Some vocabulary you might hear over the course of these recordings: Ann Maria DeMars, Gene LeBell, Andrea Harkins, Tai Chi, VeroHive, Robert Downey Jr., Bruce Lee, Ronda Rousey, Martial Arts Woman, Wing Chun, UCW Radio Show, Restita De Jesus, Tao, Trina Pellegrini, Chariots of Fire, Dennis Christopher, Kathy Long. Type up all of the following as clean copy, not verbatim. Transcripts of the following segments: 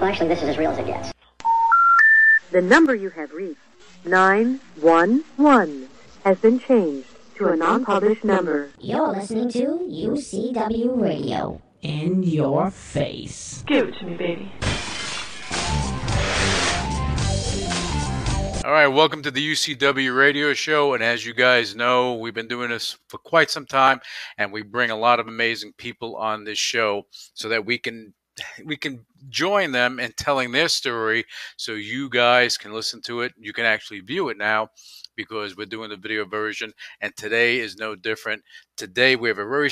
Actually, this is as real as it gets. The number you have reached, 911, has been changed to a non-published number. You're listening to UCW Radio. In your face. Give it to me, baby. All right, welcome to the UCW Radio Show, and as you guys know, we've been doing this for quite some time, and we bring a lot of amazing people on this show so that we can join them in telling their story, so you guys can listen to it. You can actually view it now because we're doing the video version, and today is no different. Today we have a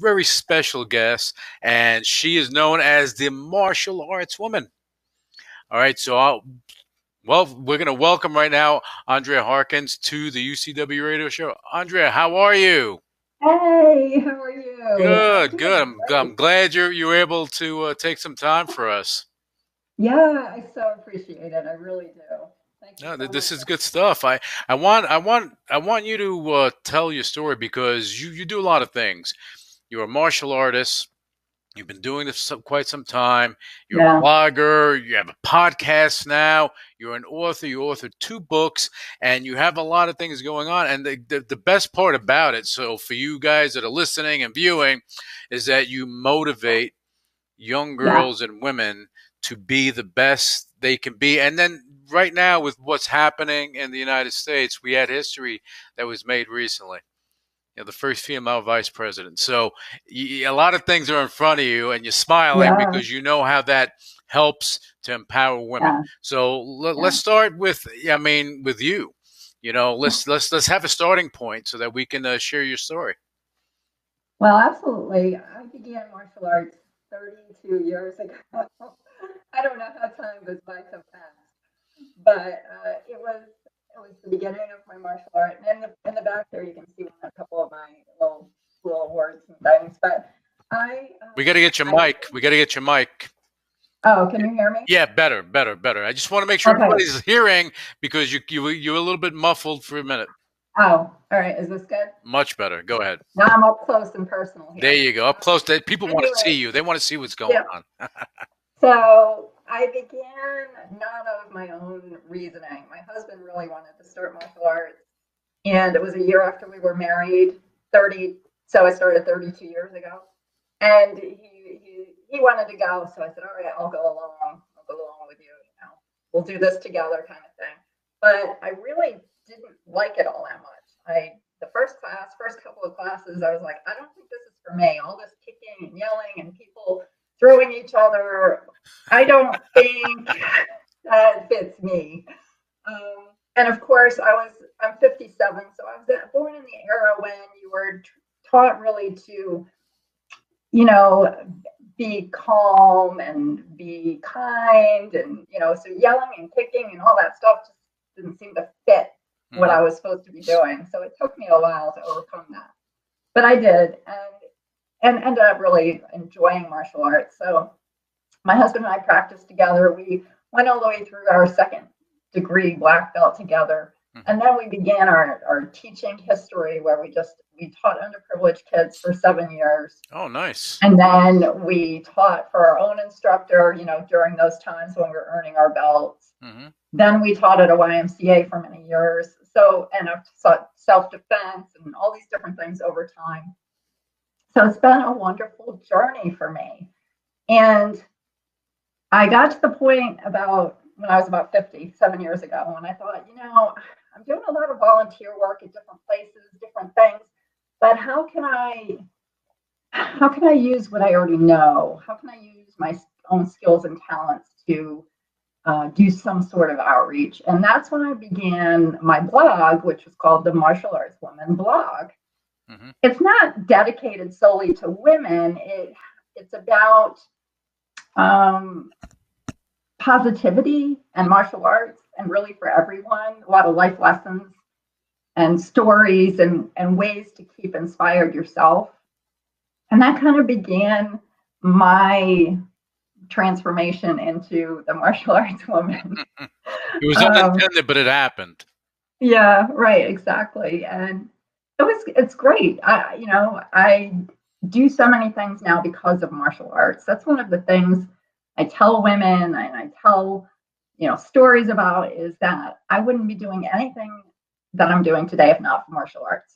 very special guest, and she is known as the Martial Arts Woman. All right, so we're going to welcome right now Andrea Harkins to the UCW Radio Show. Andrea, how are you? Hey, how are you? Good. I'm glad you were able to take some time for us. Yeah, I so appreciate it. I really do. Thank you. No, this is good stuff. I want you to tell your story, because you do a lot of things. You're a martial artist. You've been doing this quite some time. You're a blogger. You have a podcast now. You're an author. You authored 2 books, and you have a lot of things going on. And the best part about it, so for you guys that are listening and viewing, is that you motivate young girls and women to be the best they can be. And then right now, with what's happening in the United States, we had history that was made recently. You know, the first female vice president. So a lot of things are in front of you, and you're smiling because you know how that helps to empower women. Yeah. So let's start with you. You know, let's have a starting point so that we can share your story. Well, absolutely. I began martial arts 32 years ago. I don't know how time goes by so fast, but it was the beginning of my martial art. And in the back there, you can see a couple of my little words and things. But we got to get your mic. We got to get your mic. Oh, can you hear me? Yeah, better. I just want to make sure everybody's hearing, because you were a little bit muffled for a minute. Oh, all right. Is this good? Much better. Go ahead. Now I'm up close and personal here. There you go. Up close. People want to see you. They want to see what's going on. So I began not out of my own reasoning. My husband really wanted to start martial arts, and it was a year after we were married, so I started 32 years ago, and he wanted to go, so I said, all right, I'll go along with you, we'll do this together kind of thing. But I really didn't like it all that much. The first couple of classes, I was like, I don't think this is for me, all this kicking and yelling and people throwing each other, I don't think that fits me. And of course, I'm 57, so I was born in the era when you were taught really to, be calm and be kind, and so yelling and kicking and all that stuff just didn't seem to fit what I was supposed to be doing. So it took me a while to overcome that, but I did. And ended up really enjoying martial arts. So my husband and I practiced together. We went all the way through our 2nd degree black belt together. Mm-hmm. And then we began our teaching history, where we taught underprivileged kids for 7 years. Oh, nice. And then we taught for our own instructor, during those times when we were earning our belts. Mm-hmm. Then we taught at a YMCA for many years. So, and I've taught self-defense and all these different things over time. So it's been a wonderful journey for me. And I got to the point about when I was about 57 years ago, when I thought, I'm doing a lot of volunteer work at different places, different things, but how can I use what I already know? How can I use my own skills and talents to do some sort of outreach? And that's when I began my blog, which was called the Martial Arts Woman blog. Mm-hmm. It's not dedicated solely to women. It's about positivity and martial arts, and really for everyone, a lot of life lessons and stories and ways to keep inspired yourself. And that kind of began my transformation into the martial arts woman. It was unintended, but it happened. Yeah, right, exactly. And it's great. I do so many things now because of martial arts. That's one of the things I tell women and I tell, stories about, is that I wouldn't be doing anything that I'm doing today if not for martial arts.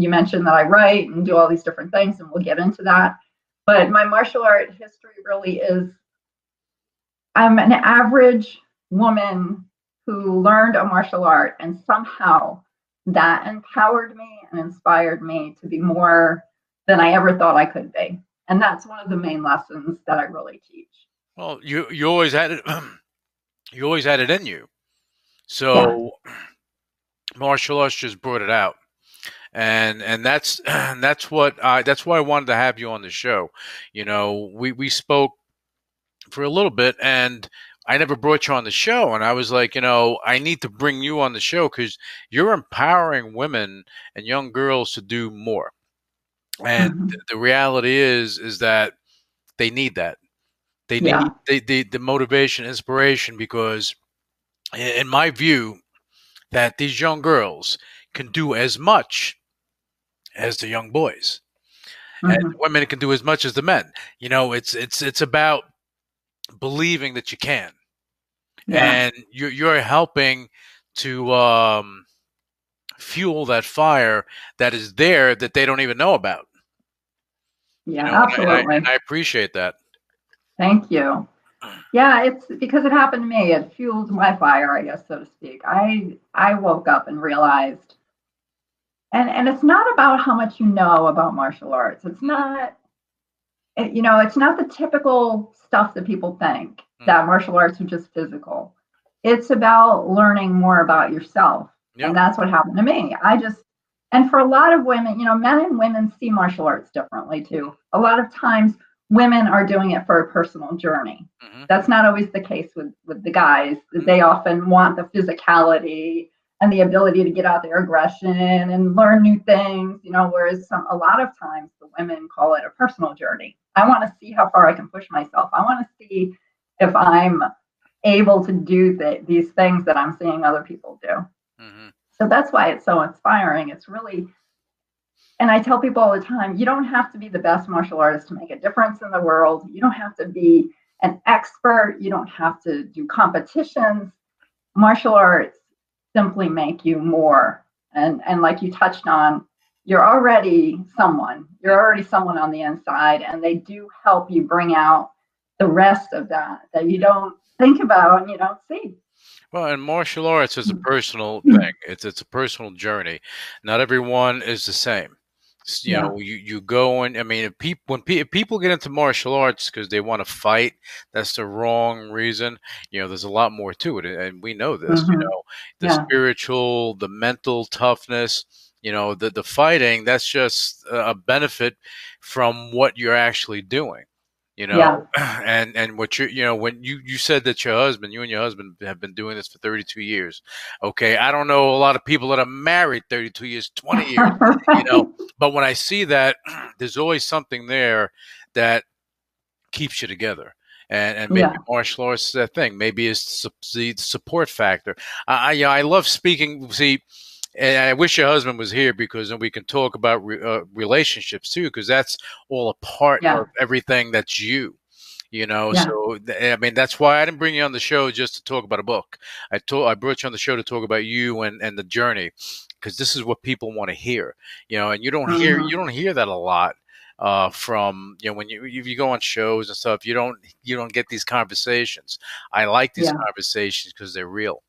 You mentioned that I write and do all these different things, and we'll get into that. But my martial art history really is, I'm an average woman who learned a martial art, and somehow that empowered me and inspired me to be more than I ever thought I could be. And that's one of the main lessons that I really teach. Well, you always had it. You always had it in you. So yeah. Martial arts just brought it out. And that's why I wanted to have you on the show. We spoke for a little bit, and I never brought you on the show. And I was like, I need to bring you on the show because you're empowering women and young girls to do more. And the reality is that they need that. They need the motivation, inspiration, because in my view, that these young girls can do as much as the young boys, and women can do as much as the men. It's about believing that you can, and you're helping to fuel that fire that is there that they don't even know about. Yeah, absolutely. And I appreciate that. Thank you. Yeah, it's because it happened to me. It fueled my fire, I guess, so to speak. I woke up and realized, and it's not about how much you know about martial arts. It's not, it's not the typical stuff that people think, that martial arts are just physical. It's about learning more about yourself. Yep. And that's what happened to me. And for a lot of women, men and women see martial arts differently too. A lot of times women are doing it for a personal journey. That's not always the case with the guys. They often want the physicality and the ability to get out their aggression and learn new things, whereas a lot of times the women call it a personal journey. I want to see how far I can push myself. I want to see if I'm able to do these things that I'm seeing other people do. So that's why it's so inspiring. It's really, and I tell people all the time, you don't have to be the best martial artist to make a difference in the world. You don't have to be an expert. You don't have to do competitions. Martial arts simply make you more. And like you touched on, you're already someone. You're already someone on the inside, and they do help you bring out the rest of that you don't think about and you don't see. Well, and martial arts is a personal thing. It's a personal journey. Not everyone is the same. You go in. I mean, if people get into martial arts because they want to fight, that's the wrong reason. There's a lot more to it, and we know this. The spiritual, the mental toughness. The fighting. That's just a benefit from what you're actually doing. And what when you said that you and your husband have been doing this for 32 years. Okay. I don't know a lot of people that are married 32 years, 20 years, but when I see that, there's always something there that keeps you together. And maybe martial arts is that thing. Maybe it's the support factor. I love speaking. See, and I wish your husband was here because then we can talk about relationships too, because that's all a part of everything that's you. Yeah. So, I mean, that's why I didn't bring you on the show just to talk about a book. I brought you on the show to talk about you and the journey, because this is what people want to hear, and you don't hear that a lot. From when you go on shows and stuff, you don't get these conversations. I like these conversations because they're real.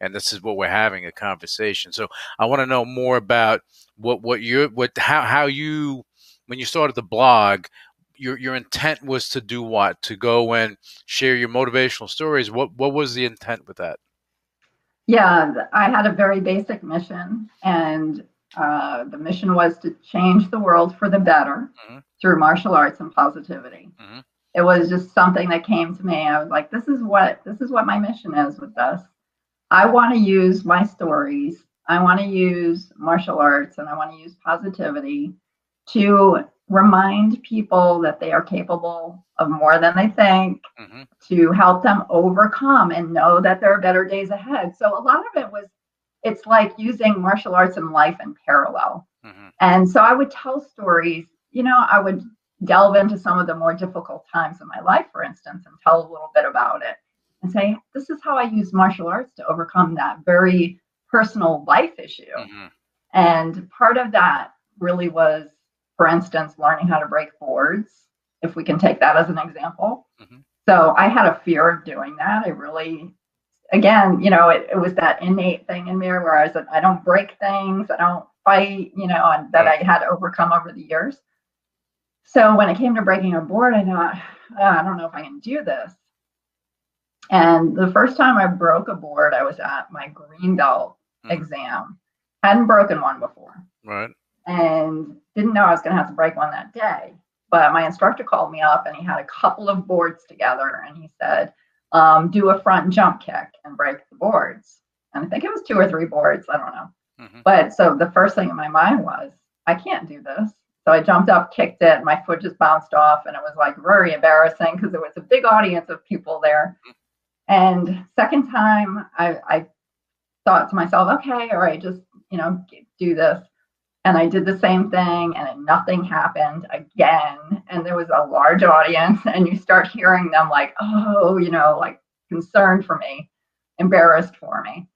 And this is what we're having, a conversation. So I want to know more about how you when you started the blog, your intent was to do what? To go and share your motivational stories. What was the intent with that? Yeah, I had a very basic mission, and the mission was to change the world for the better through martial arts and positivity. It was just something that came to me. I was like, this is what my mission is with this. I want to use my stories, I want to use martial arts, and I want to use positivity to remind people that they are capable of more than they think, mm-hmm. to help them overcome and know that there are better days ahead. So a lot of it was, it's like using martial arts and life in parallel. Mm-hmm. And so I would tell stories, you know, I would delve into some of the more difficult times in my life, for instance, and tell a little bit about it and say, this is how I use martial arts to overcome that very personal life issue. Mm-hmm. And part of that really was, for instance, learning how to break boards, if we can take that as an example. Mm-hmm. So I had a fear of doing that. I really, again, you know, it was that innate thing in me where I was like, I don't break things, I don't fight, you know, and that I had to overcome over the years. So when it came to breaking a board, I thought, oh, I don't know if I can do this. And the first time I broke a board, I was at my green belt mm-hmm. exam. Hadn't broken one before. Right. And didn't know I was going to have to break one that day. But my instructor called me up and he had a couple of boards together. And he said, do a front jump kick and break the boards. And I think it was 2 or 3 boards. I don't know. Mm-hmm. But so the first thing in my mind was, I can't do this. So I jumped up, kicked it. And my foot just bounced off. And it was like very embarrassing because there was a big audience of people there. Mm-hmm. And second time, I thought to myself, okay, all right, just, you know, do this. And I did the same thing and nothing happened again. And there was a large audience and you start hearing them like, oh, you know, like concerned for me, embarrassed for me.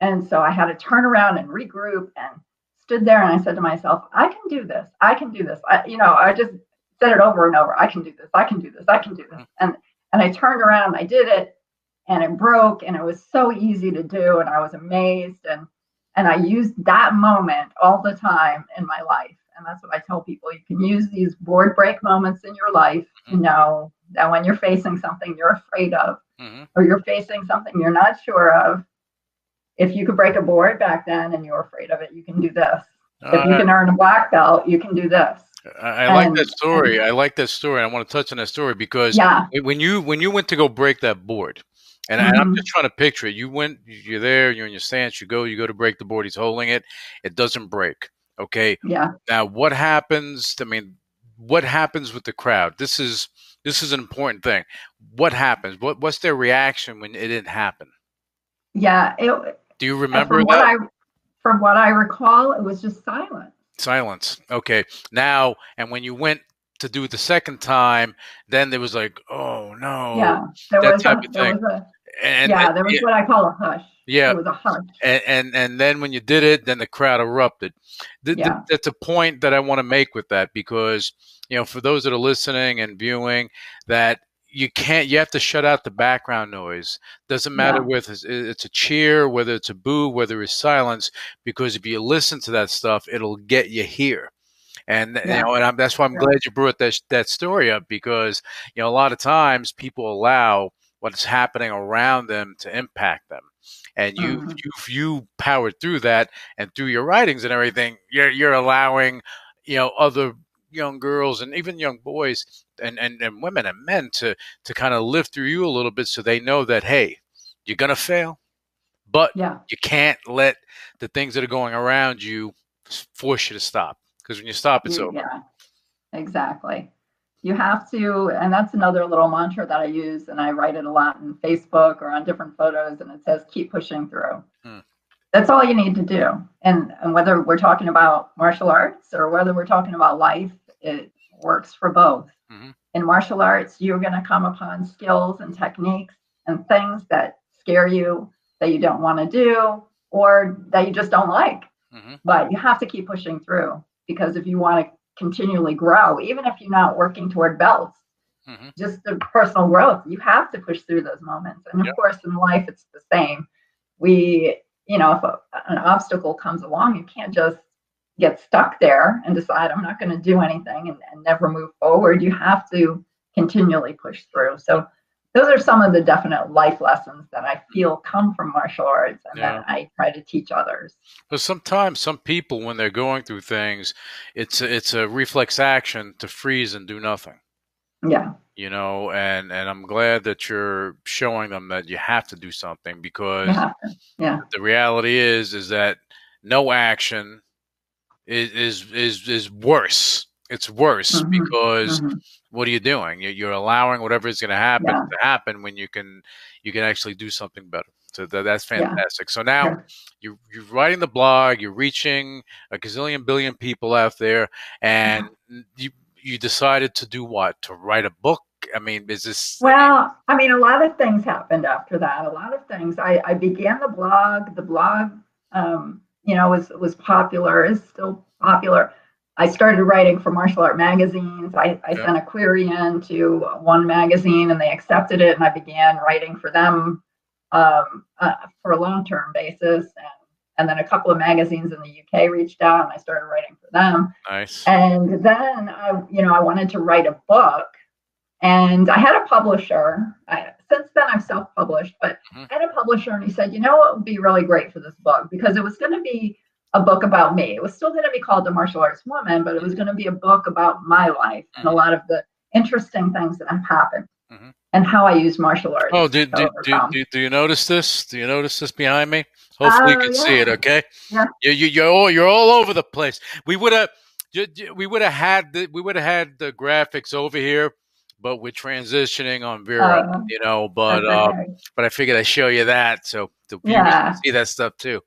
And so I had to turn around and regroup and stood there. And I said to myself, I can do this. I can do this. You know, I just said it over and over. I can do this. I can do this. I can do this. And I turned around and I did it and it broke and it was so easy to do. And I was amazed. And I use that moment all the time in my life. And that's what I tell people. You can use these board break moments in your life to know that when you're facing something you're afraid of, mm-hmm. or you're facing something you're not sure of, if you could break a board back then and you're afraid of it, you can do this. If you can earn a black belt, you can do this. I like that story. I want to touch on that story because when you went to go break that board, and mm-hmm. I'm just trying to picture it. You're there, you're in your stance, you go to break the board. He's holding it. It doesn't break. Okay. Yeah. Now what happens? I mean, what happens with the crowd? This is an important thing. What happens? What's their reaction when it didn't happen? Yeah. Do you remember that? From what I recall, it was just silence. Silence. Okay. Now, and when you went to do it the second time, then there was like, oh no. Yeah. There was what I call a hush. Yeah, it was a hush. And then when you did it, then the crowd erupted. That's a point that I want to make with that because, you know, for those that are listening and viewing, that you have to shut out the background noise. Doesn't matter whether it's a cheer, whether it's a boo, whether it's silence, because if you listen to that stuff, it'll get you here. And you know, that's why I'm glad you brought that story up because, you know, a lot of times people allow what's happening around them to impact them, and you powered through that, and through your writings and everything, you're allowing, you know, other young girls and even young boys and women and men to kind of live through you a little bit, so they know that hey, you're gonna fail, but you can't let the things that are going around you force you to stop. Because when you stop, it's over. Yeah, exactly. You have to, and that's another little mantra that I use, and I write it a lot on Facebook or on different photos, and it says, keep pushing through. Hmm. That's all you need to do. And whether we're talking about martial arts or whether we're talking about life, it works for both. Mm-hmm. In martial arts, you're going to come upon skills and techniques and things that scare you, that you don't want to do, or that you just don't like. Mm-hmm. But you have to keep pushing through. Because if you want to continually grow, even if you're not working toward belts, mm-hmm. just the personal growth, you have to push through those moments. And of course, in life, it's the same. We, you know, if an obstacle comes along, you can't just get stuck there and decide I'm not going to do anything and never move forward. You have to continually push through. So those are some of the definite life lessons that I feel come from martial arts and that I try to teach others. But sometimes some people, when they're going through things, it's a reflex action to freeze and do nothing. Yeah. You know, and I'm glad that you're showing them that you have to do something because the reality is that no action is worse It's worse because what are you doing? You're allowing whatever is going to happen when you can actually do something better. So that's fantastic. Yeah. So now you're writing the blog, you're reaching a gazillion billion people out there, and you decided to do what? To write a book? I mean, is this... Well, I mean, a lot of things happened after that. A lot of things. I began the blog. The blog, was popular, is still popular. I started writing for martial art magazines. I sent a query in to one magazine and they accepted it. And I began writing for them for a long-term basis. And then a couple of magazines in the UK reached out and I started writing for them. Nice. And then, I wanted to write a book and I had a publisher. Since then I've self-published, but I had a publisher and he said, you know, it would be really great for this book because it was going to be a book about me. It was still going to be called The Martial Arts Woman, but it was going to be a book about my life and a lot of the interesting things that have happened and how I use martial arts. Oh, do you notice this? Do you notice this behind me? Hopefully you can see it. Okay. Yeah. You're all over the place. We would have had the graphics over here, but we're transitioning on Vera, but I figured I'd show you that. So the viewers can see that stuff too.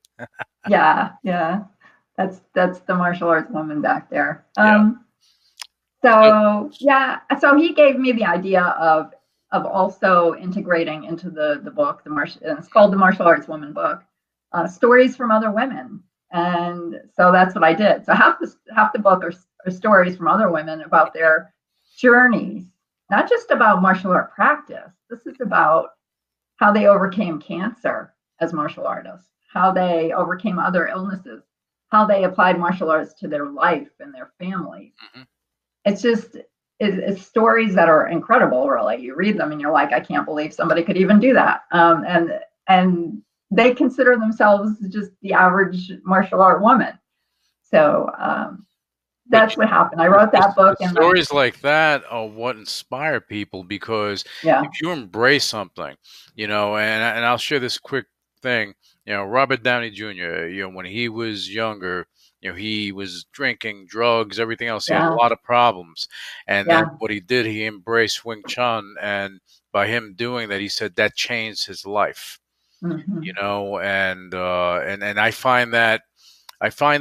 Yeah. That's the martial arts woman back there. So he gave me the idea of also integrating into the book, it's called The Martial Arts Woman book, stories from other women. And so that's what I did. So half the book are stories from other women about their journeys, not just about martial art practice. This is about how they overcame cancer as martial artists, how they overcame other illnesses, how they applied martial arts to their life and their families. It's just, it's stories that are incredible, really. You read them and you're like, I can't believe somebody could even do that. And they consider themselves just the average martial art woman. So that's what happened. I wrote that book. Stories like that are what inspire people because if you embrace something, and I'll share this quick thing. Robert Downey Jr., when he was younger, he was drinking, drugs, everything else. He had a lot of problems. And then what he did, he embraced Wing Chun. And by him doing that, he said that changed his life, and I find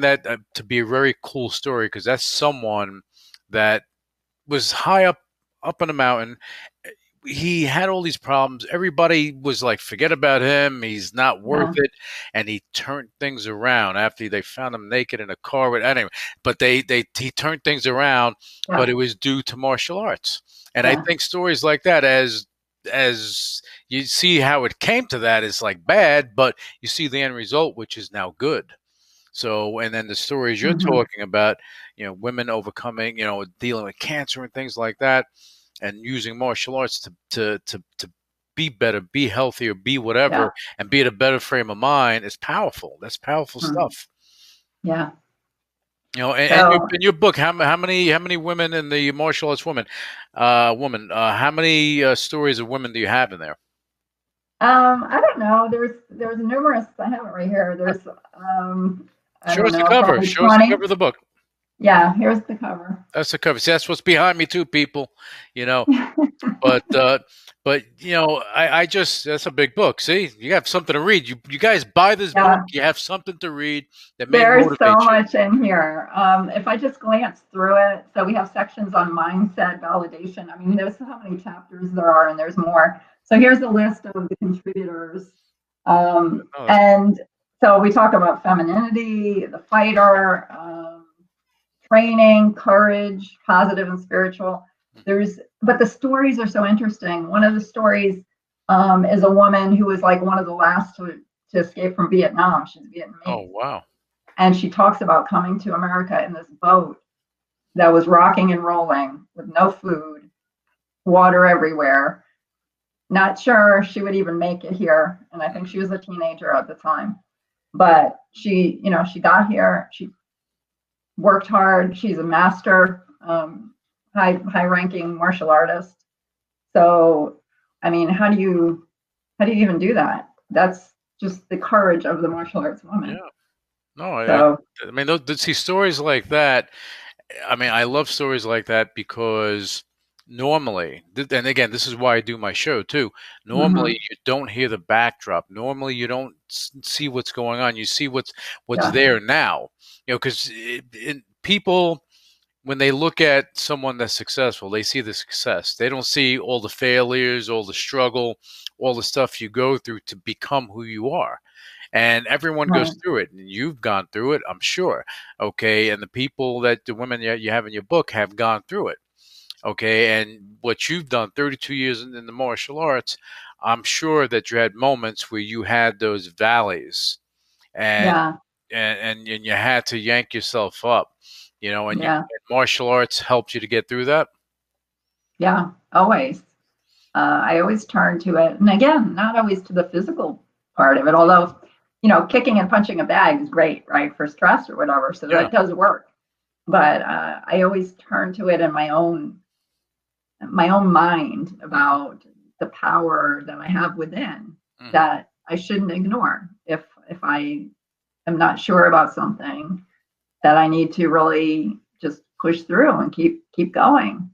that to be a very cool story because that's someone that was high up in the mountain. He had all these problems. Everybody was like, forget about him. He's not worth it. And he turned things around after they found him naked in a car. Anyway, but he turned things around, but it was due to martial arts. And I think stories like that, as you see how it came to that, is like bad, but you see the end result, which is now good. So, and then the stories you're talking about, women overcoming, dealing with cancer and things like that, and using martial arts to be better, be healthier, be whatever, and be in a better frame of mind is powerful. That's powerful stuff. Yeah. In your book, how many women in the martial arts woman, how many stories of women do you have in there? I don't know. There's numerous. I have it right here. There's, Show us the cover. Show us the cover of the book. Yeah, here's the cover. That's the cover. See, that's what's behind me too, people. But that's a big book. See, you have something to read. You guys buy this book. You have something to read. There's so much in here. If I just glance through it, so we have sections on mindset, validation. I mean, there's how many chapters there are, and there's more. So here's a list of the contributors, and so we talk about femininity, the fighter. Training, courage, positive and spiritual. But the stories are so interesting. One of the stories is a woman who was like one of the last to escape from Vietnam. She's Vietnamese. Oh, wow. And she talks about coming to America in this boat that was rocking and rolling with no food, water everywhere. Not sure she would even make it here. And I think she was a teenager at the time. But she, she got here. She worked hard. She's a master, high-ranking martial artist. So, I mean, how do you even do that? That's just the courage of the martial arts woman. Yeah. No, I mean, these stories like that, I mean, I love stories like that because normally, and again, this is why I do my show too. Normally you don't hear the backdrop. Normally you don't see what's going on. You see what's there now, you know, because people, when they look at someone that's successful, they see the success. They don't see all the failures, all the struggle, all the stuff you go through to become who you are. And everyone goes through it, and you've gone through it, I'm sure. Okay. And the women you have in your book have gone through it. Okay. And what you've done 32 years in the martial arts, I'm sure that you had moments where you had those valleys and you had to yank yourself up, you know, and, and martial arts helped you to get through that. Yeah. Always. I always turn to it. And again, not always to the physical part of it, although, you know, kicking and punching a bag is great, right, for stress or whatever. So that does work. But I always turn to it in my own mind about the power that I have within that I shouldn't ignore. If I am not sure about something, that I need to really just push through and keep going.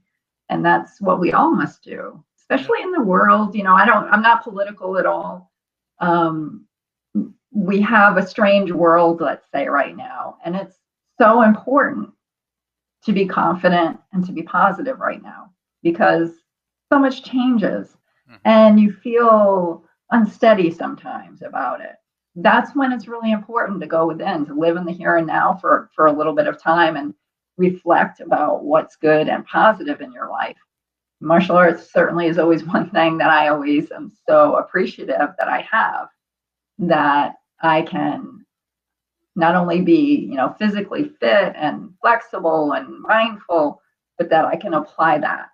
And that's what we all must do, especially in the world. You know, I'm not political at all. We have a strange world, let's say, right now, and it's so important to be confident and to be positive right now because so much changes and you feel unsteady sometimes about it. That's when it's really important to go within, to live in the here and now for a little bit of time and reflect about what's good and positive in your life. Martial arts certainly is always one thing that I always am so appreciative that I have, that I can not only be, you know, physically fit and flexible and mindful, but that I can apply that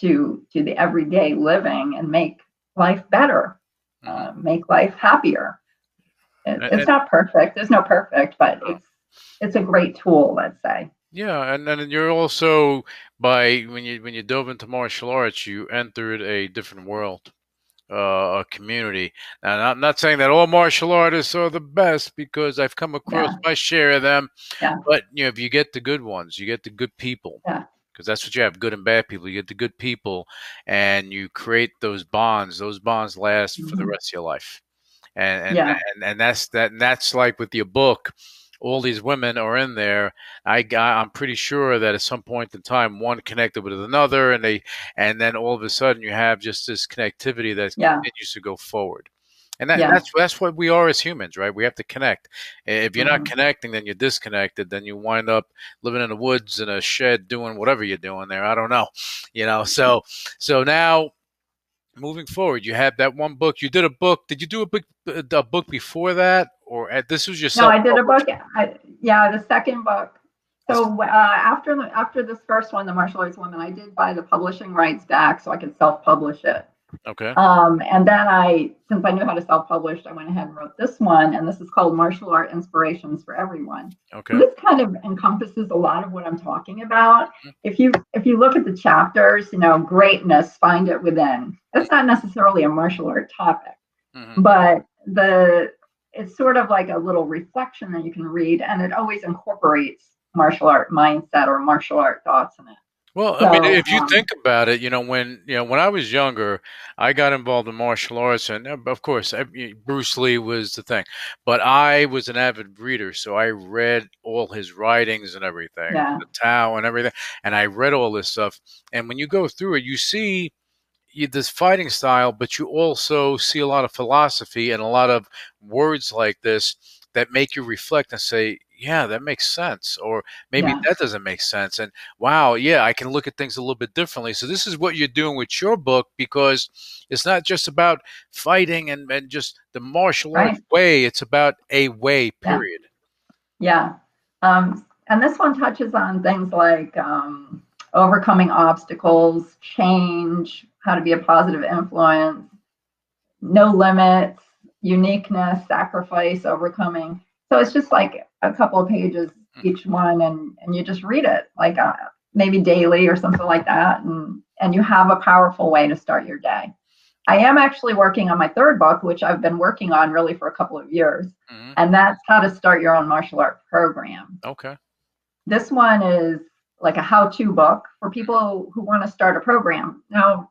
to the everyday living and make life better, make life happier. It's not perfect. There's no perfect, but it's a great tool, let's say. Yeah, and then you're also when you dove into martial arts, you entered a different world, a community. And I'm not saying that all martial artists are the best because I've come across my share of them. Yeah. But you know, if you get the good ones, you get the good people. Yeah. Because that's what you have, good and bad people. You get the good people, and you create those bonds. Those bonds last for the rest of your life. And that's that. And that's like with your book. All these women are in there. I'm pretty sure that at some point in time, one connected with another, and then all of a sudden you have just this connectivity that continues to go forward. And that's what we are as humans, right? We have to connect. If you're not connecting, then you're disconnected. Then you wind up living in the woods in a shed doing whatever you're doing there. I don't know, you know. So now, moving forward, you had that one book. You did a book. Did you do a book before that, or this was your? No, I did a book. The second book. So after this first one, The Martial Arts Woman, I did buy the publishing rights back so I could self-publish it. Okay. And then since I knew how to self-publish, I went ahead and wrote this one, and this is called Martial Art Inspirations for Everyone. Okay. This kind of encompasses a lot of what I'm talking about. If you look at the chapters, you know, greatness, find it within. That's not necessarily a martial art topic, but it's sort of like a little reflection that you can read, and it always incorporates martial art mindset or martial art thoughts in it. Well, I mean, if you think about it, when I was younger, I got involved in martial arts, and of course, Bruce Lee was the thing. But I was an avid reader, so I read all his writings and everything, the Tao and everything, and I read all this stuff. And when you go through it, you see this fighting style, but you also see a lot of philosophy and a lot of words like this that make you reflect and say, yeah, that makes sense. Or maybe that doesn't make sense. And wow, yeah, I can look at things a little bit differently. So this is what you're doing with your book, because it's not just about fighting and just the martial arts way. It's about a way, period. Yeah. And this one touches on things like overcoming obstacles, change, how to be a positive influence, no limits, uniqueness, sacrifice, overcoming. So it's just like a couple of pages each one, and you just read it like maybe daily or something like that, and you have a powerful way to start your day. I am actually working on my third book, which I've been working on really for a couple of years, and that's how to start your own martial art program. Okay. This one is like a how-to book for people who want to start a program. Now,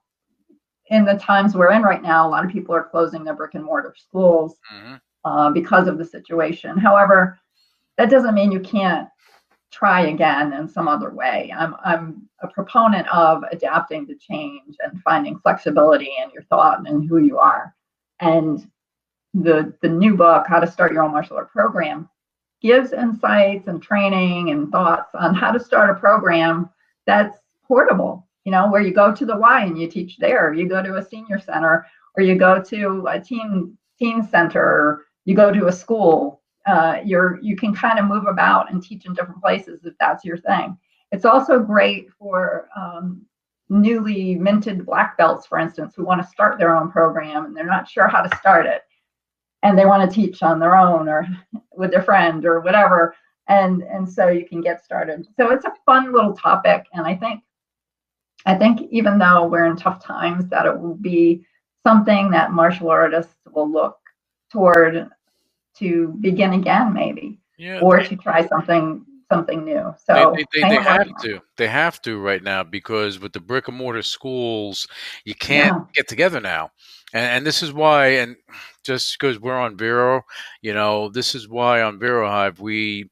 in the times we're in right now, a lot of people are closing their brick and mortar schools because of the situation. However, that doesn't mean you can't try again in some other way. I'm a proponent of adapting to change and finding flexibility in your thought and who you are. And the new book, How to Start Your Own Martial Art Program, gives insights and training and thoughts on how to start a program that's portable, you know, where you go to the Y and you teach there, you go to a senior center, or you go to a teen center, or you go to a school. You can kind of move about and teach in different places if that's your thing. It's also great for newly minted black belts, for instance, who want to start their own program and they're not sure how to start it. And they want to teach on their own or with their friend or whatever. And so you can get started. So it's a fun little topic. And I think even though we're in tough times, that it will be something that martial artists will look toward to begin again, maybe, or to try something new. So they have to. They have to right now, because with the brick and mortar schools, you can't get together now. And this is why, and just because we're on Vero, you know, this is why on VeroHive we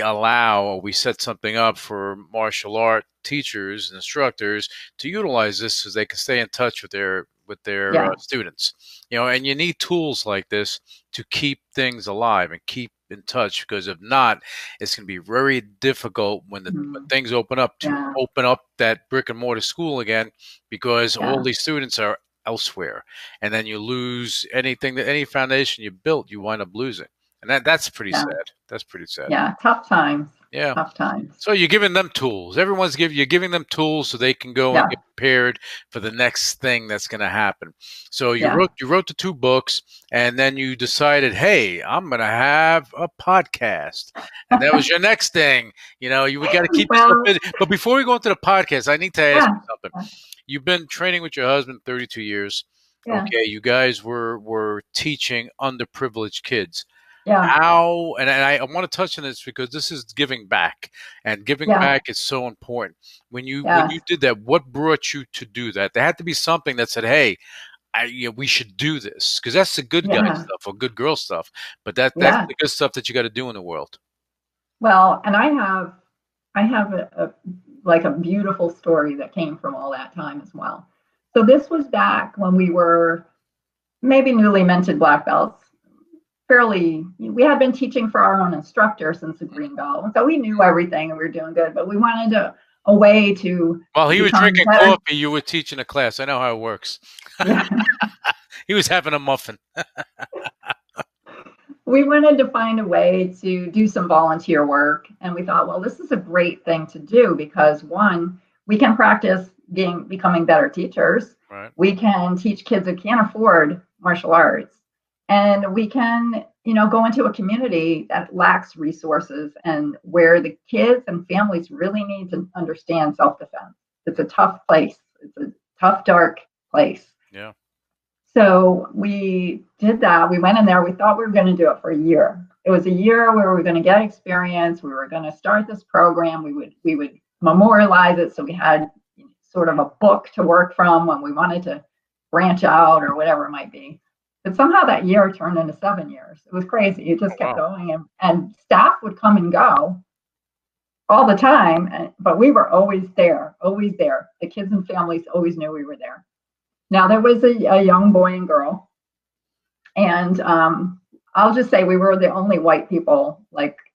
allow, or we set something up for martial art teachers and instructors to utilize this so they can stay in touch with their students. You know, and you need tools like this to keep things alive and keep in touch, because if not, it's going to be very difficult when things open up to open up that brick and mortar school again, because all these students are elsewhere, and then you lose any foundation you built. You wind up losing, and that's pretty sad. That's pretty sad. Yeah, tough times. Yeah, tough times. So you're giving them tools. You're giving them tools so they can go and get prepared for the next thing that's going to happen. So you wrote the two books, and then you decided, hey, I'm going to have a podcast, and that was your next thing. You know, you got to keep it. But before we go into the podcast, I need to ask you something. You've been training with your husband 32 years. Yeah. Okay, you guys were teaching underprivileged kids. Yeah. How, and I want to touch on this because this is giving back, and giving back is so important. When you did that, what brought you to do that? There had to be something that said, hey, we should do this, because that's the good guy stuff or good girl stuff. But that's the good stuff that you got to do in the world. Well, and I have a beautiful story that came from all that time as well. So this was back when we were maybe newly minted black belts. We had been teaching for our own instructor since the green belt. So we knew everything and we were doing good, but we wanted a way to. While he was drinking coffee, you were teaching a class. I know how it works. Yeah. He was having a muffin. We wanted to find a way to do some volunteer work. And we thought, well, this is a great thing to do because, one, we can practice becoming better teachers. Right. We can teach kids that can't afford martial arts. And we can, go into a community that lacks resources and where the kids and families really need to understand self-defense. It's a tough place. It's a tough, dark place. Yeah. So we did that. We went in there. We thought we were going to do it for a year. It was a year where we were going to get experience. We were going to start this program. We would memorialize it. So we had sort of a book to work from when we wanted to branch out or whatever it might be. But somehow that year turned into 7 years. It was crazy. It just kept going. And staff would come and go all the time. But we were always there, always there. The kids and families always knew we were there. Now, there was a young boy and girl, and I'll just say we were the only white people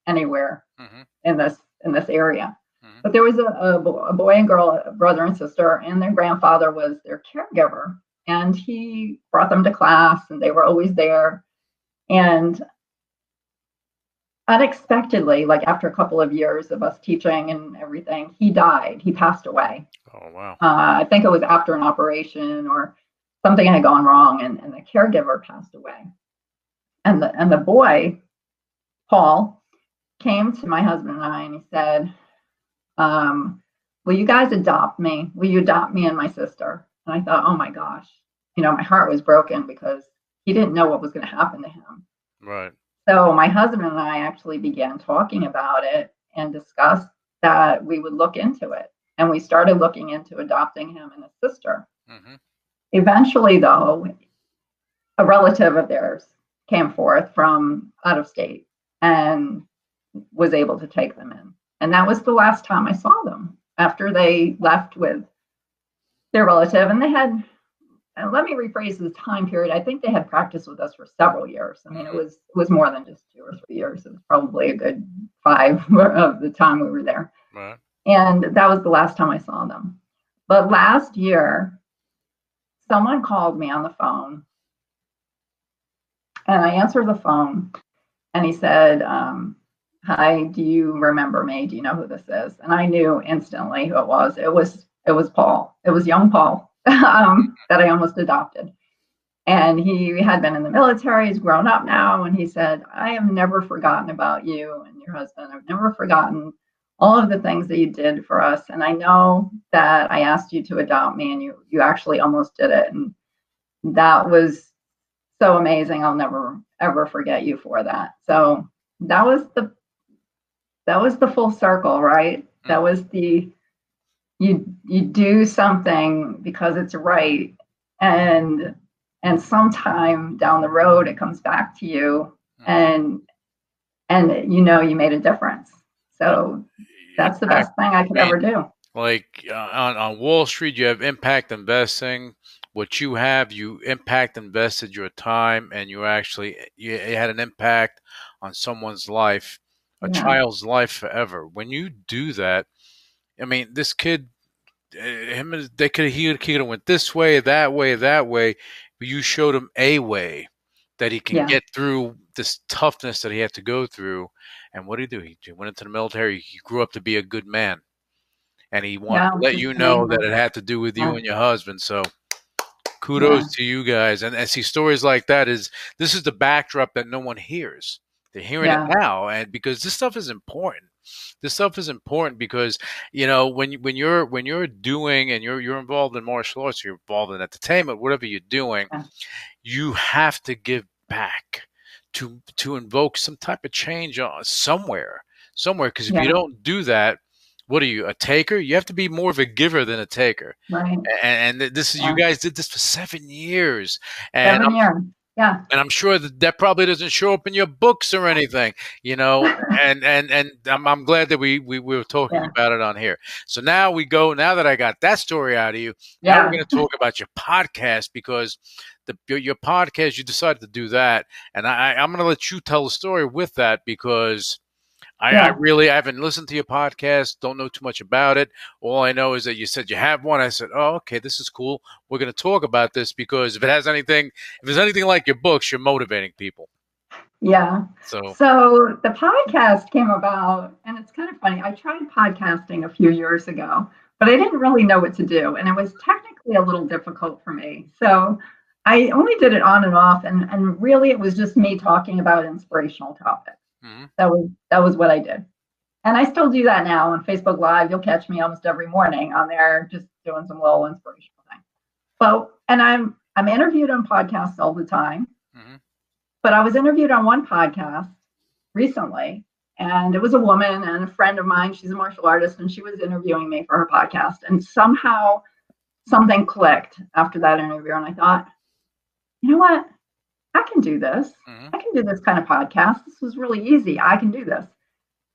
anywhere in this area. Mm-hmm. But there was a boy and girl, a brother and sister, and their grandfather was their caregiver, and he brought them to class, and they were always there. And unexpectedly, after a couple of years of us teaching and everything, he died. He passed away. Oh, wow. I think it was after an operation or something had gone wrong, and the caregiver passed away. And the boy, Paul, came to my husband and I, and he said, will you guys adopt me? Will you adopt me and my sister? And I thought, oh, my gosh. My heart was broken because he didn't know what was going to happen to him. Right. So my husband and I actually began talking about it and discussed that we would look into it. And we started looking into adopting him and his sister. Mm-hmm. Eventually, though, a relative of theirs came forth from out of state and was able to take them in. And that was the last time I saw them, after they left with their relative. And they had, and let me rephrase the time period, I think they had practiced with us for several years. I mean, it was more than just 2 or 3 years. It was probably a good 5 of the time we were there. Right. And that was the last time I saw them. But last year, someone called me on the phone. And I answered the phone. And he said, hi, do you remember me? Do you know who this is? And I knew instantly who it was. It was Paul. It was young Paul that I almost adopted. And he had been in the military. He's grown up now. And he said, I have never forgotten about you and your husband. I've never forgotten all of the things that you did for us. And I know that I asked you to adopt me, and you actually almost did it. And that was so amazing. I'll never, ever forget you for that. So that was the full circle, right? That was the, you do something because it's right. And sometime down the road, it comes back to you, and you know, you made a difference. So that's the best thing I could ever do. Like on Wall Street, you have impact investing. What you have, you impact invested your time, and you had an impact on someone's life, a child's life forever. When you do that, I mean, this kid, he could have went this way, that way, but you showed him a way that he can get through this toughness that he had to go through. And what did he do? He went into the military. He grew up to be a good man, and he wanted to let you know that it had to do with you and your husband. So kudos to you guys. And I see stories like that. This is the backdrop that no one hears. They're hearing it now, and because this stuff is important. This stuff is important because, you know, when you're doing and you're involved in martial arts, you're involved in entertainment, whatever you're doing, you have to give back to invoke some type of change somewhere. Because if you don't do that, what are you, a taker? You have to be more of a giver than a taker. Right. And this is you guys did this for 7 years. And yeah. And I'm sure that probably doesn't show up in your books or anything, you know, and I'm glad that we were talking about it on here. So now that I got that story out of you, now we're going to talk about your podcast, because your podcast, you decided to do that. And I'm going to let you tell the story with that, because I haven't listened to your podcast, don't know too much about it. All I know is that you said you have one. I said, oh, okay, this is cool. We're going to talk about this, because if it's anything like your books, you're motivating people. Yeah. So the podcast came about, and it's kind of funny. I tried podcasting a few years ago, but I didn't really know what to do. And it was technically a little difficult for me. So I only did it on and off. And really, it was just me talking about inspirational topics. Mm-hmm. That was what I did. And I still do that now on Facebook Live. You'll catch me almost every morning on there just doing some little inspirational thing. So, and I'm interviewed on podcasts all the time. Mm-hmm. But I was interviewed on one podcast recently, and it was a woman and a friend of mine. She's a martial artist, and she was interviewing me for her podcast. And somehow something clicked after that interview. And I thought, you know what? I can do this. Mm-hmm. I can do this kind of podcast. This was really easy. I can do this.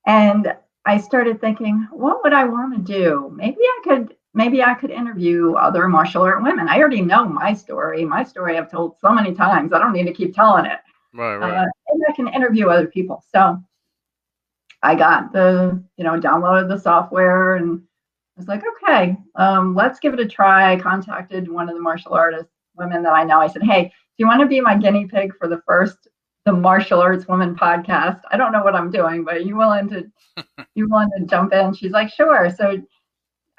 And I started thinking, what would I want to do? Maybe I could interview other martial art women. I already know my story. My story I've told so many times. I don't need to keep telling it. Right. And I can interview other people. So I got downloaded the software, and I was like, okay, let's give it a try. I contacted one of the martial artists women that I know. I said, hey, do you want to be my guinea pig for the Martial Arts Woman podcast? I don't know what I'm doing, but you willing to jump in? She's like, sure. So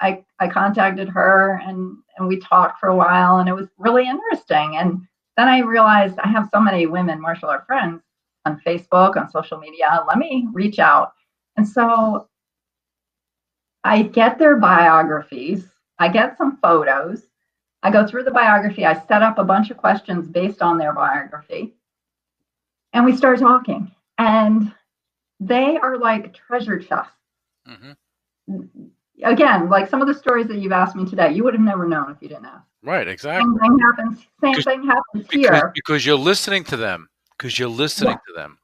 I contacted her, and we talked for a while, and it was really interesting. And then I realized I have so many women martial art friends on Facebook, on social media. Let me reach out. And so I get their biographies. I get some photos. I go through the biography. I set up a bunch of questions based on their biography, and we start talking, and they are like treasure chests. Mm-hmm. again, like some of the stories that you've asked me today, you would have never known if you didn't ask. Right, exactly. Same thing happens here. Because you're listening to them. Yeah. to them.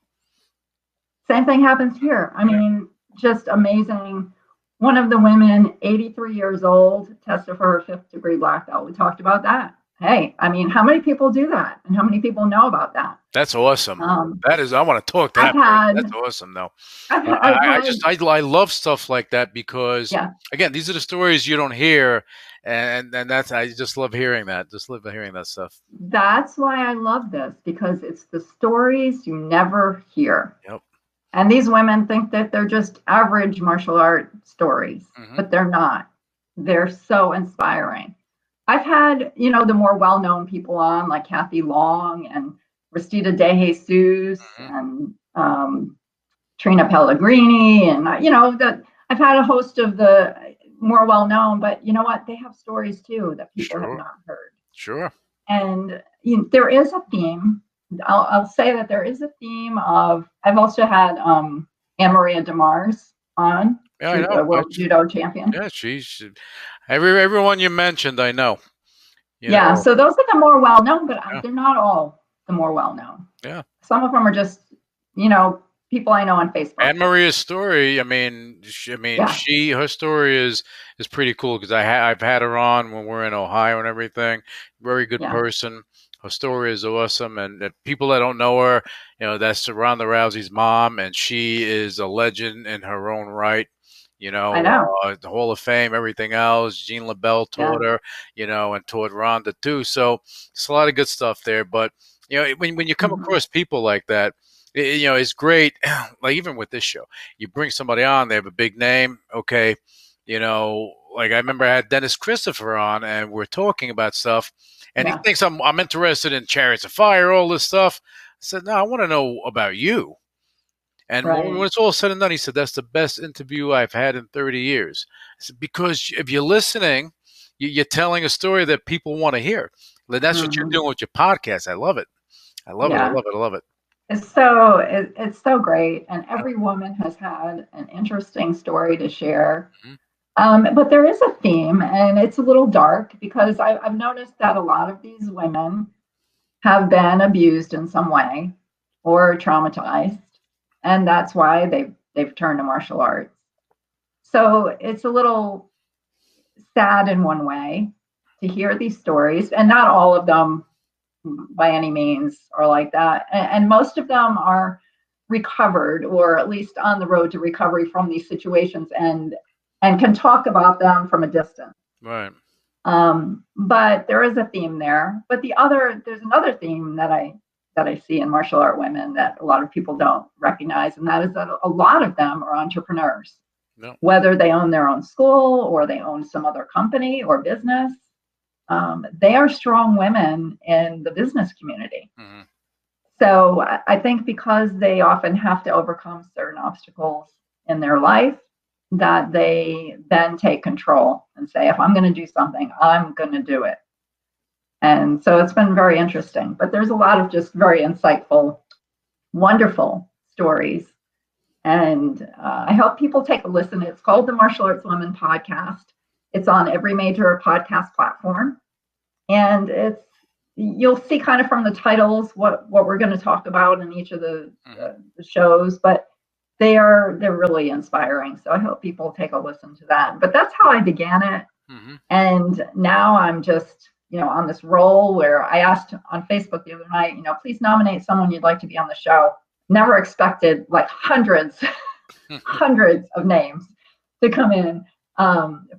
Same thing happens here. I mean, just amazing. One of the women, 83 years old, tested for her 5th degree black belt. We talked about that. Hey, I mean, how many people do that? And how many people know about that? That's awesome. That is, I want to talk to that. That's awesome, though. I love stuff like that because, again, these are the stories you don't hear. And that's, I just love hearing that. Just love hearing that stuff. That's why I love this, because it's the stories you never hear. Yep. And these women think that they're just average martial art stories, but they're not. They're so inspiring. I've had, you know, the more well-known people on, like Kathy Long and Restita De Jesus and Trina Pellegrini, and, you know, that I've had a host of the more well-known, but you know what? They have stories too that people have not heard. And you know, there is a theme. I'll say that there is a theme of, I've also had Ann Maria DeMars on, the world judo champion. Yeah, she's everyone you mentioned, I know. You know. So those are the more well-known, but they're not all the more well-known. Yeah. Some of them are just, you know, people I know on Facebook. Ann Maria's story, her story is pretty cool because I've had her on when we're in Ohio and everything. Very good person. Her story is awesome, and that people that don't know her, you know, that's Ronda Rousey's mom, and she is a legend in her own right. You know, the Hall of Fame, everything else. Gene LeBell taught her, you know, and taught Ronda too. So it's a lot of good stuff there. But you know, when you come across people like that, it, you know, it's great. Like even with this show, you bring somebody on, they have a big name, okay, you know. Like I remember I had Dennis Christopher on, and we're talking about stuff, and he thinks I'm interested in Chariots of Fire, all this stuff. I said, no, I want to know about you. And when it's all said and done, he said, that's the best interview I've had in 30 years. I said, because if you're listening, you're telling a story that people want to hear. That's what you're doing with your podcast. I love it. I love it. It's so great. And every woman has had an interesting story to share. But there is a theme, and it's a little dark because I've noticed that a lot of these women have been abused in some way or traumatized, and that's why they've turned to martial arts. So it's a little sad in one way to hear these stories, and not all of them by any means are like that. And most of them are recovered, or at least on the road to recovery from these situations, and can talk about them from a distance. Right. But there is a theme there. But there's another theme that I see in martial art women that a lot of people don't recognize, and that is that a lot of them are entrepreneurs. No. Whether they own their own school or they own some other company or business, they are strong women in the business community. Mm-hmm. So I think because they often have to overcome certain obstacles in their life, that they then take control and say, if I'm going to do something, I'm going to do it. And so it's been very interesting. But there's a lot of just very insightful, wonderful stories. And I hope people take a listen. It's called the Martial Arts Woman Podcast. It's on every major podcast platform. And it's, you'll see kind of from the titles what we're going to talk about in each of the shows. But they're really inspiring. So I hope people take a listen to that. But that's how I began it. Mm-hmm. And now I'm just, you know, on this roll where I asked on Facebook the other night, you know, please nominate someone you'd like to be on the show. Never expected like hundreds of names to come in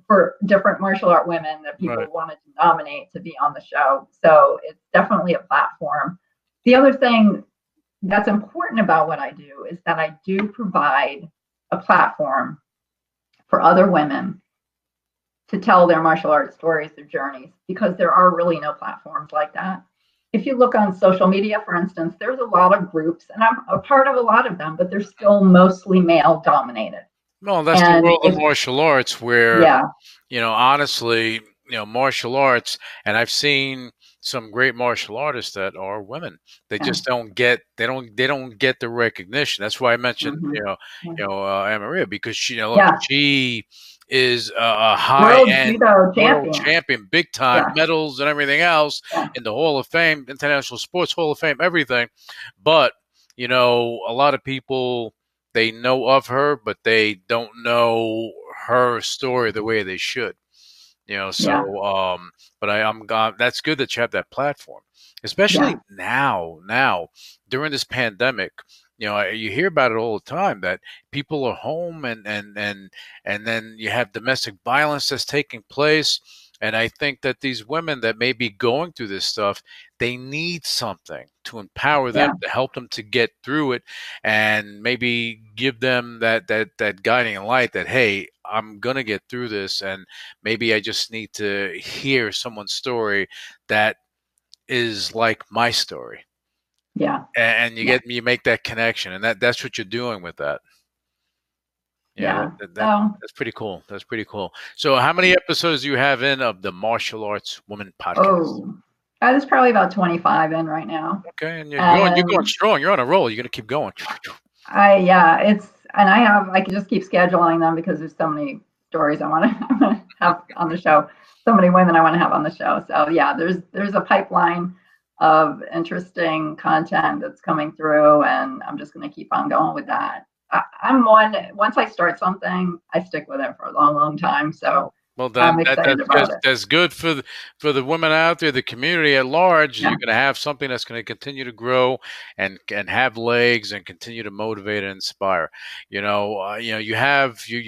for different martial art women that people wanted to nominate to be on the show. So it's definitely a platform. The other thing that's important about what I do is that I do provide a platform for other women to tell their martial arts stories, their journeys, because there are really no platforms like that. If you look on social media, for instance, there's a lot of groups, and I'm a part of a lot of them, but they're still mostly male dominated. No, that's the world of martial arts where, you know, honestly, you know, martial arts, and I've seen some great martial artists that are women. They just don't get, they don't get the recognition. That's why I mentioned, Ann Maria, because she, she is a high-end world champion, big time, medals and everything else in the Hall of Fame, International Sports Hall of Fame, everything. But, you know, a lot of people, they know of her, but they don't know her story the way they should. You know, so, but I'm glad, that's good that you have that platform, especially now during this pandemic. You know, you hear about it all the time that people are home and then you have domestic violence that's taking place. And I think that these women that may be going through this stuff, they need something to empower them, to help them to get through it, and maybe give them that guiding light that, hey, I'm going to get through this, and maybe I just need to hear someone's story that is like my story. Yeah. And you get, you make that connection, and that's what you're doing with that. Yeah, that's pretty cool. That's pretty cool. So how many episodes do you have in of the Martial Arts Woman podcast? Oh, there's probably about 25 in right now. Okay, and you're going strong. You're on a roll. You're going to keep going. I can just keep scheduling them because there's so many stories I want to have on the show. So many women I want to have on the show. So yeah, there's a pipeline of interesting content that's coming through, and I'm just going to keep on going with that. I'm one, once I start something, I stick with it for a long, long time. So well, then, that's good for the women out there, the community at large. Yeah. You're going to have something that's going to continue to grow and have legs and continue to motivate and inspire. You're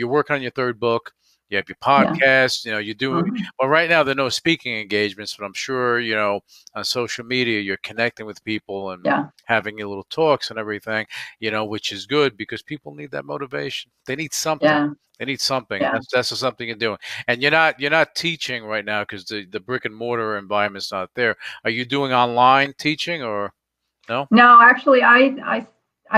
working on your third book. You have your podcast, you do. Well, right now there are no speaking engagements, but I'm sure, on social media, you're connecting with people and having your little talks and everything, which is good because people need that motivation. They need something. Yeah. They need something. Yeah. That's something you're doing. And you're not teaching right now because the brick and mortar environment's not there. Are you doing online teaching or no? No, actually, I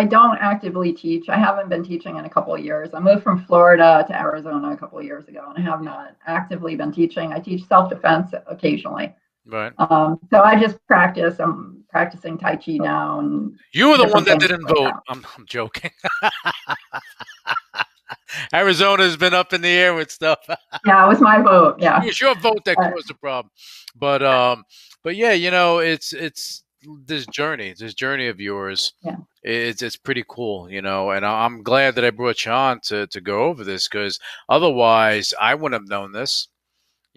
don't actively teach. I haven't been teaching in a couple of years. I moved from Florida to Arizona a couple of years ago, and I have not actively been teaching. I teach self-defense occasionally. Right. So I just practice. I'm practicing Tai Chi now. And you were the one that didn't vote. I'm joking. Arizona's been up in the air with stuff. Yeah, it was my vote. Yeah. It was your vote that caused the problem. But yeah, it's this journey of yours, it's pretty cool, and I'm glad that I brought you on to go over this, because otherwise I wouldn't have known this.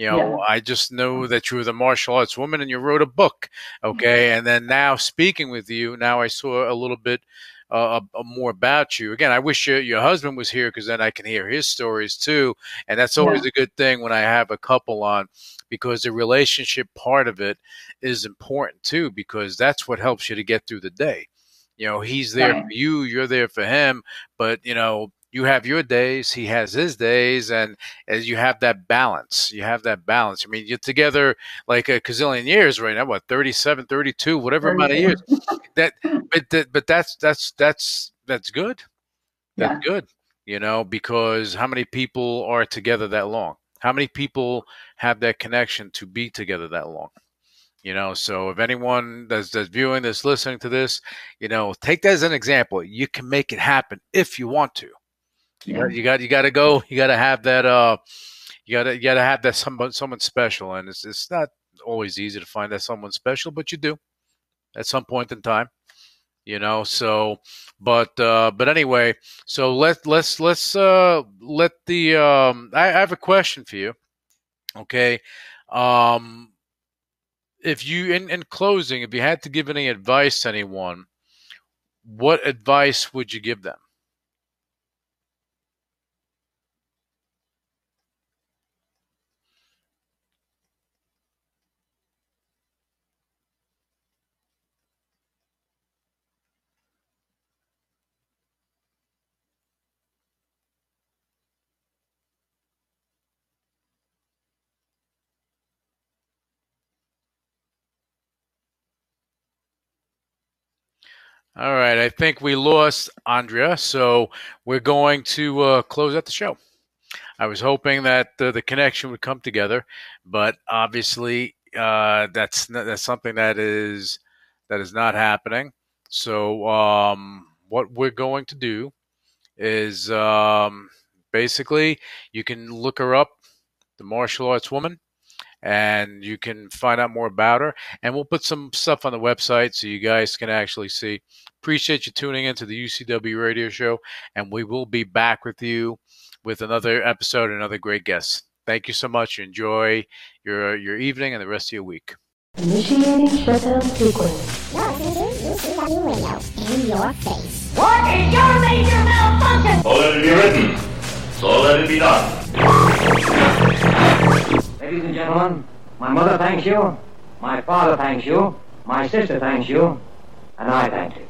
I just know that you were the martial arts woman and you wrote a book. Okay. And then now speaking with you, now I saw a little bit more about you. Again, I wish your husband was here, because then I can hear his stories too. And that's always a good thing when I have a couple on, because the relationship part of it is important too, because that's what helps you to get through the day. He's there for you, you're there for him, but you have your days, he has his days, and as you have that balance, I mean, you're together like a gazillion years right now, what, 37, 32, whatever amount of years. That's good. That's good, because how many people are together that long? How many people have that connection to be together that long? So if anyone that's viewing this, listening to this, take that as an example. You can make it happen if you want to. You got to have that someone special, and it's not always easy to find that someone special, but you do at some point in time, but anyway, so I have a question for you. Okay. If you, in closing, if you had to give any advice to anyone, what advice would you give them? All right, I think we lost Andrea, so we're going to close out the show. I was hoping that the connection would come together, but obviously That's something that is not happening. So what we're going to do is basically you can look her up, the Martial Arts Woman, and you can find out more about her. And we'll put some stuff on the website so you guys can actually see. Appreciate you tuning into the UCW Radio Show, and we will be back with you with another episode, another great guest. Thank you so much. Enjoy your evening and the rest of your week. Initiating shutdown sequence. You're listening to UCW Radio in your face. What is your major malfunction? So let it be written. So let it be done. Ladies and gentlemen, my mother thanks you, my father thanks you, my sister thanks you, and I thank you.